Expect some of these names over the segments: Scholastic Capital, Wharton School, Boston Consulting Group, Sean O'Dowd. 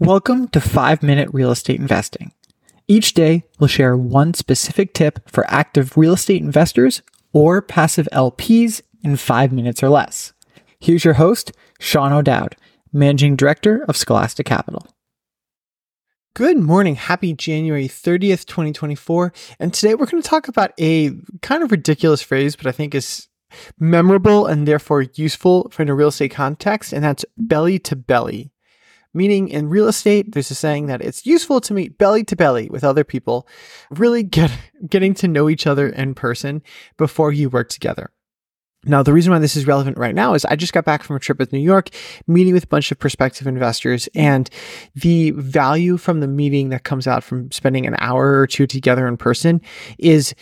Welcome to 5 Minute Real Estate Investing. Each day, we'll share one specific tip for active real estate investors or passive LPs in 5 minutes or less. Here's your host, Sean O'Dowd, Managing Director of Scholastic Capital. Good morning. Happy January 30th, 2024. And today we're going to talk about a kind of ridiculous phrase, but I think is memorable and therefore useful for in a real estate context, and that's belly to belly. Meaning in real estate, there's a saying that it's useful to meet belly to belly with other people, really getting to know each other in person before you work together. Now, the reason why this is relevant right now is I just got back from a trip with New York, meeting with a bunch of prospective investors, and the value from the meeting that comes out from spending an hour or two together in person is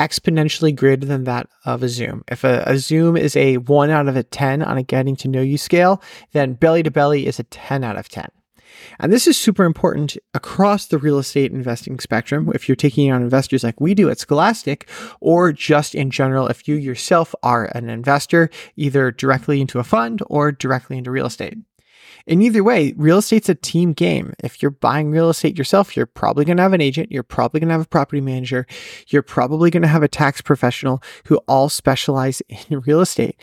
exponentially greater than that of a Zoom. If a Zoom is a 1 out of a 10 on a getting to know you scale, then belly to belly is a 10 out of 10. And this is super important across the real estate investing spectrum. If you're taking on investors like we do at Scholastic, or just in general, if you yourself are an investor, either directly into a fund or directly into real estate. In either way, real estate's a team game. If you're buying real estate yourself, you're probably going to have an agent, you're probably going to have a property manager, you're probably going to have a tax professional who all specialize in real estate.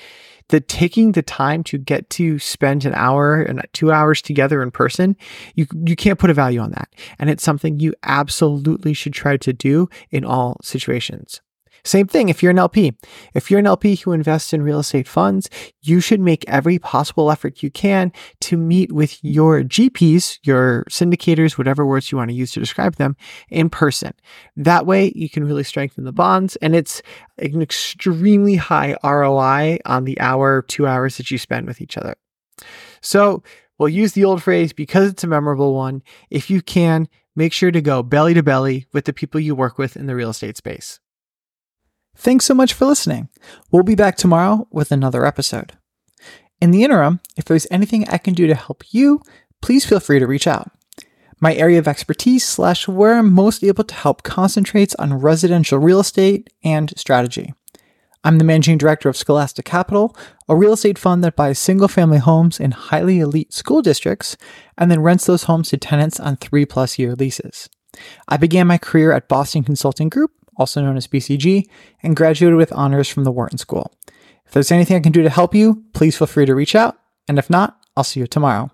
That taking the time to get to spend an hour and 2 hours together in person, you can't put a value on that. And it's something you absolutely should try to do in all situations. Same thing if you're an LP. If you're an LP who invests in real estate funds, you should make every possible effort you can to meet with your GPs, your syndicators, whatever words you want to use to describe them, in person. That way, you can really strengthen the bonds, and it's an extremely high ROI on the hour, 2 hours that you spend with each other. So we'll use the old phrase because it's a memorable one. If you can, make sure to go belly to belly with the people you work with in the real estate space. Thanks so much for listening. We'll be back tomorrow with another episode. In the interim, if there's anything I can do to help you, please feel free to reach out. My area of expertise / where I'm most able to help concentrates on residential real estate and strategy. I'm the Managing Director of Scholastic Capital, a real estate fund that buys single-family homes in highly elite school districts and then rents those homes to tenants on 3+ year leases. I began my career at Boston Consulting Group, also known as BCG, and graduated with honors from the Wharton School. If there's anything I can do to help you, please feel free to reach out. And if not, I'll see you tomorrow.